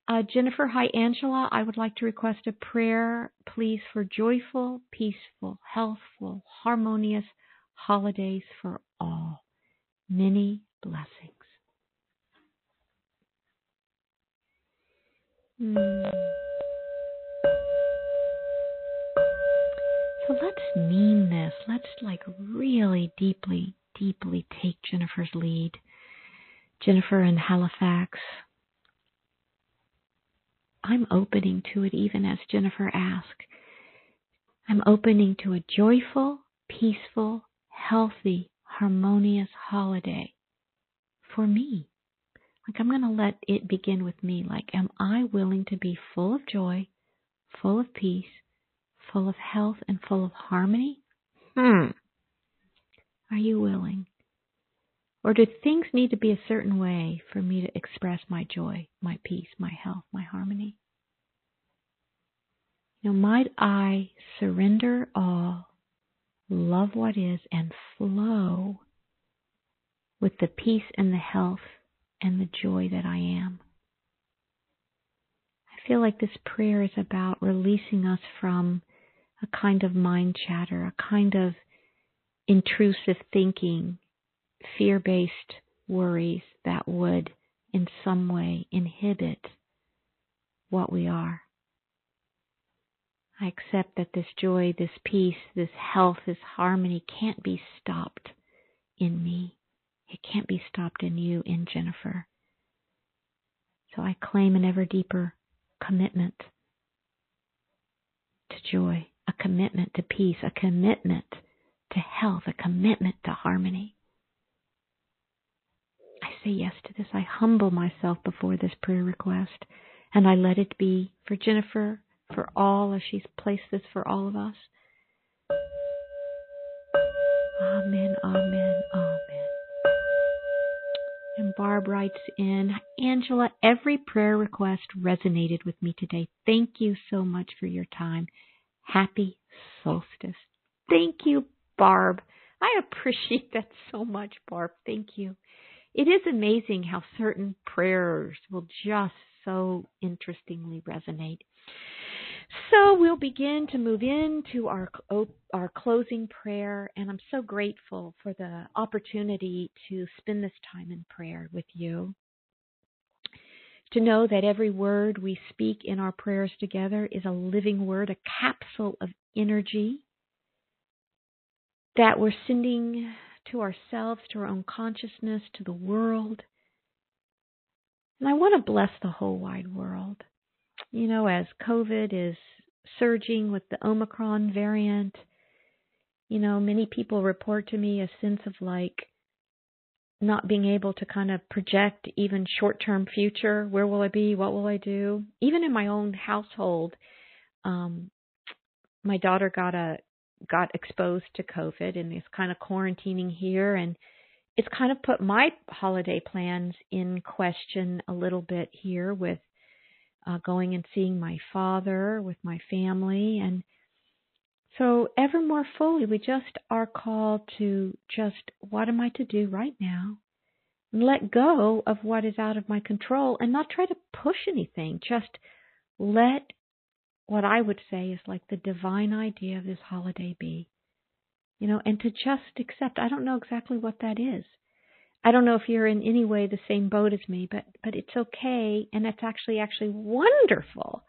Uh, Jennifer, hi, Angela. I would like to request a prayer, please, for joyful, peaceful, healthful, harmonious holidays for all. Many blessings. Mm. So let's mean this. Let's like really deeply, deeply take Jennifer's lead. Jennifer in Halifax. I'm opening to it even as Jennifer asked. I'm opening to a joyful, peaceful, healthy, harmonious holiday for me. Like I'm going to let it begin with me. Like, am I willing to be full of joy, full of peace, full of health and full of harmony? Hmm. Are you willing? Or do things need to be a certain way for me to express my joy, my peace, my health, my harmony? You know, might I surrender all, love what is, and flow with the peace and the health and the joy that I am? I feel like this prayer is about releasing us from a kind of mind chatter, a kind of intrusive thinking, fear-based worries that would in some way inhibit what we are. I accept that this joy, this peace, this health, this harmony can't be stopped in me. It can't be stopped in you, in Jennifer. So I claim an ever deeper commitment to joy, a commitment to peace, a commitment to health, a commitment to harmony. I say yes to this. I humble myself before this prayer request, and I let it be for Jennifer, for all, as she's placed this for all of us. Amen, amen, amen. And Barb writes in, Angela, every prayer request resonated with me today. Thank you so much for your time. Happy solstice. Thank you, Barb. I appreciate that so much, Barb. Thank you. It is amazing how certain prayers will just so interestingly resonate. So we'll begin to move into our our closing prayer, and I'm so grateful for the opportunity to spend this time in prayer with you. To know that every word we speak in our prayers together is a living word, a capsule of energy that we're sending to ourselves, to our own consciousness, to the world. And I want to bless the whole wide world. You know, as COVID is surging with the Omicron variant, you know, many people report to me a sense of like not being able to kind of project even short-term future. Where will I be? What will I do? Even in my own household, um, my daughter got a got exposed to COVID and is kind of quarantining here, and it's kind of put my holiday plans in question a little bit here with Uh, going and seeing my father with my family. And so ever more fully, we just are called to just, what am I to do right now? And let go of what is out of my control and not try to push anything. Just let what I would say is like the divine idea of this holiday be, you know, and to just accept. I don't know exactly what that is. I don't know if you're in any way the same boat as me, but, but it's okay, and it's actually actually wonderful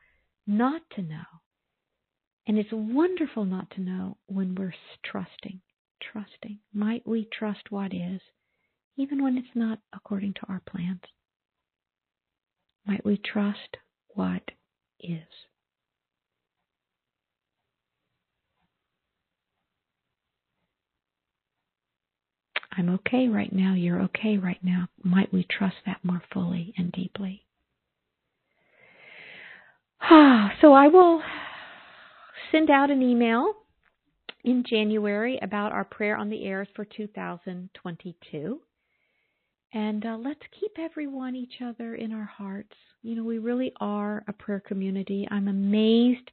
not to know. And it's wonderful not to know when we're trusting, trusting. Might we trust what is, even when it's not according to our plans? Might we trust what is? I'm okay right now. You're okay right now. Might we trust that more fully and deeply? So I will send out an email in January about our prayer on the airs for two thousand twenty-two. And uh, let's keep everyone, each other in our hearts. You know, we really are a prayer community. I'm amazed.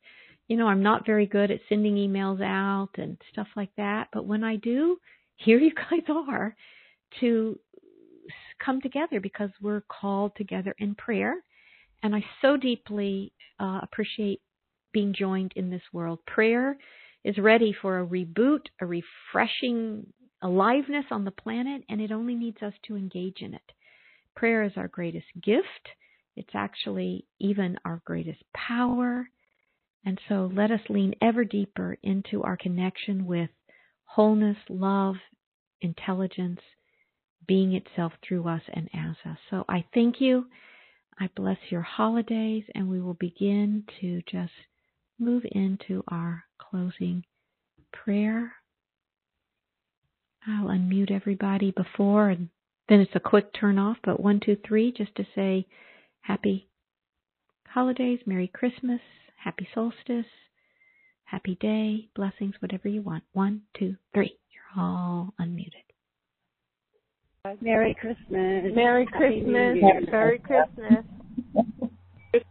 You know, I'm not very good at sending emails out and stuff like that. But when I do, here you guys are to come together because we're called together in prayer. And I so deeply uh, appreciate being joined in this world. Prayer is ready for a reboot, a refreshing aliveness on the planet, and it only needs us to engage in it. Prayer is our greatest gift. It's actually even our greatest power. And so let us lean ever deeper into our connection with wholeness, love, intelligence, being itself through us and as us. So I thank you. I bless your holidays, and we will begin to just move into our closing prayer. I'll unmute everybody before, and then it's a quick turn off, but one, two, three, just to say happy holidays, Merry Christmas, happy solstice, happy day, blessings, whatever you want. One, two, three. You're all unmuted. Merry Christmas. Merry Christmas. Merry Christmas.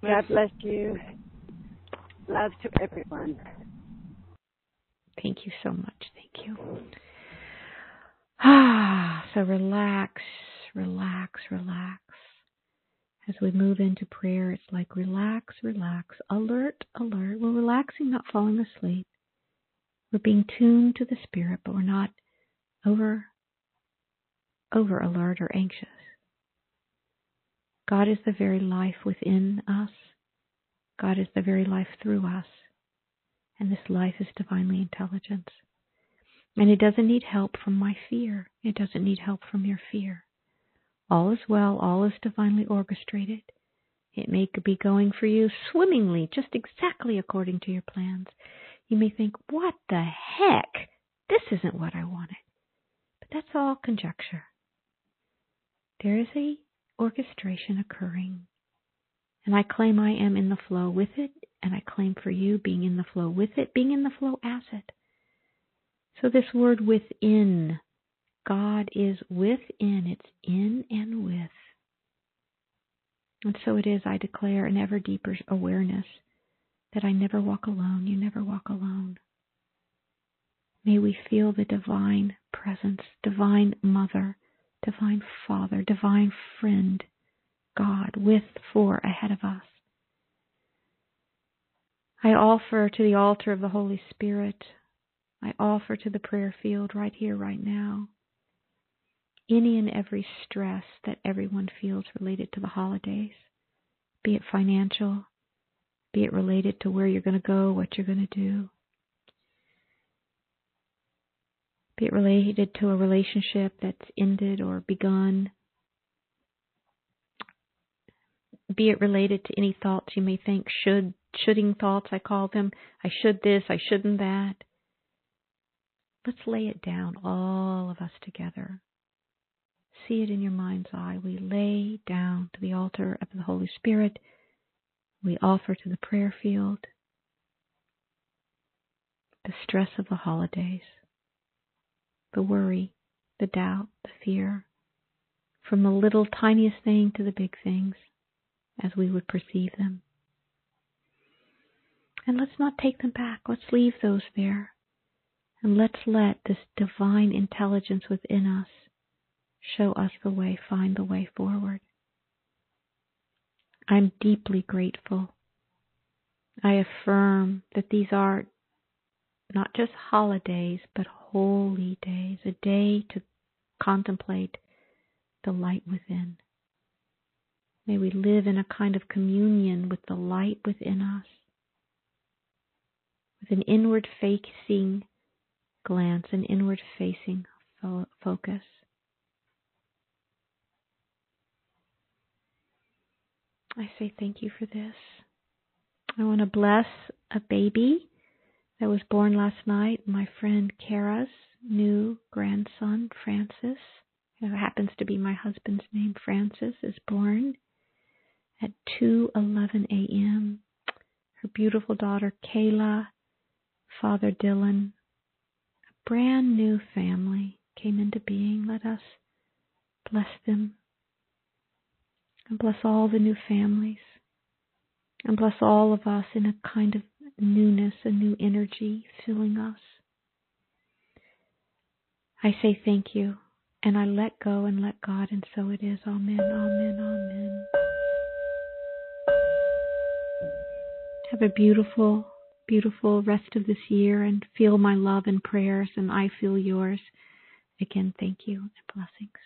God bless you. Love to everyone. Thank you so much. Thank you. Ah, so relax, relax, relax. As we move into prayer, it's like relax, relax, alert, alert. We're relaxing, not falling asleep. We're being tuned to the spirit, but we're not over, over alert or anxious. God is the very life within us. God is the very life through us. And this life is divinely intelligent. And it doesn't need help from my fear. It doesn't need help from your fear. All is well. All is divinely orchestrated. It may be going for you swimmingly, just exactly according to your plans. You may think, what the heck? This isn't what I wanted. But that's all conjecture. There is a orchestration occurring. And I claim I am in the flow with it, and I claim for you being in the flow with it, being in the flow as it. So this word within, God is within, it's in and with. And so it is, I declare an ever deeper awareness that I never walk alone, you never walk alone. May we feel the divine presence, divine mother, divine father, divine friend, God, with, for, ahead of us. I offer to the altar of the Holy Spirit, I offer to the prayer field right here, right now, any and every stress that everyone feels related to the holidays, be it financial, be it related to where you're going to go, what you're going to do, be it related to a relationship that's ended or begun, be it related to any thoughts you may think, should, shoulding thoughts, I call them, I should this, I shouldn't that. Let's lay it down, all of us together. See it in your mind's eye. We lay down to the altar of the Holy Spirit. We offer to the prayer field the stress of the holidays, the worry, the doubt, the fear, from the little tiniest thing to the big things as we would perceive them. And let's not take them back. Let's leave those there. And let's let this divine intelligence within us show us the way, find the way forward. I'm deeply grateful. I affirm that these are not just holidays, but holy days, a day to contemplate the light within. May we live in a kind of communion with the light within us, with an inward-facing glance, an inward-facing fo- focus. I say thank you for this. I want to bless a baby that was born last night, my friend Kara's new grandson, Francis, who happens to be my husband's name, Francis, is born at two eleven a.m. Her beautiful daughter, Kayla, Father Dylan, a brand new family came into being. Let us bless them. And bless all the new families. And bless all of us in a kind of newness, a new energy filling us. I say thank you. And I let go and let God, and so it is. Amen, amen, amen. Have a beautiful, beautiful rest of this year, and feel my love and prayers, and I feel yours. Again, thank you and blessings.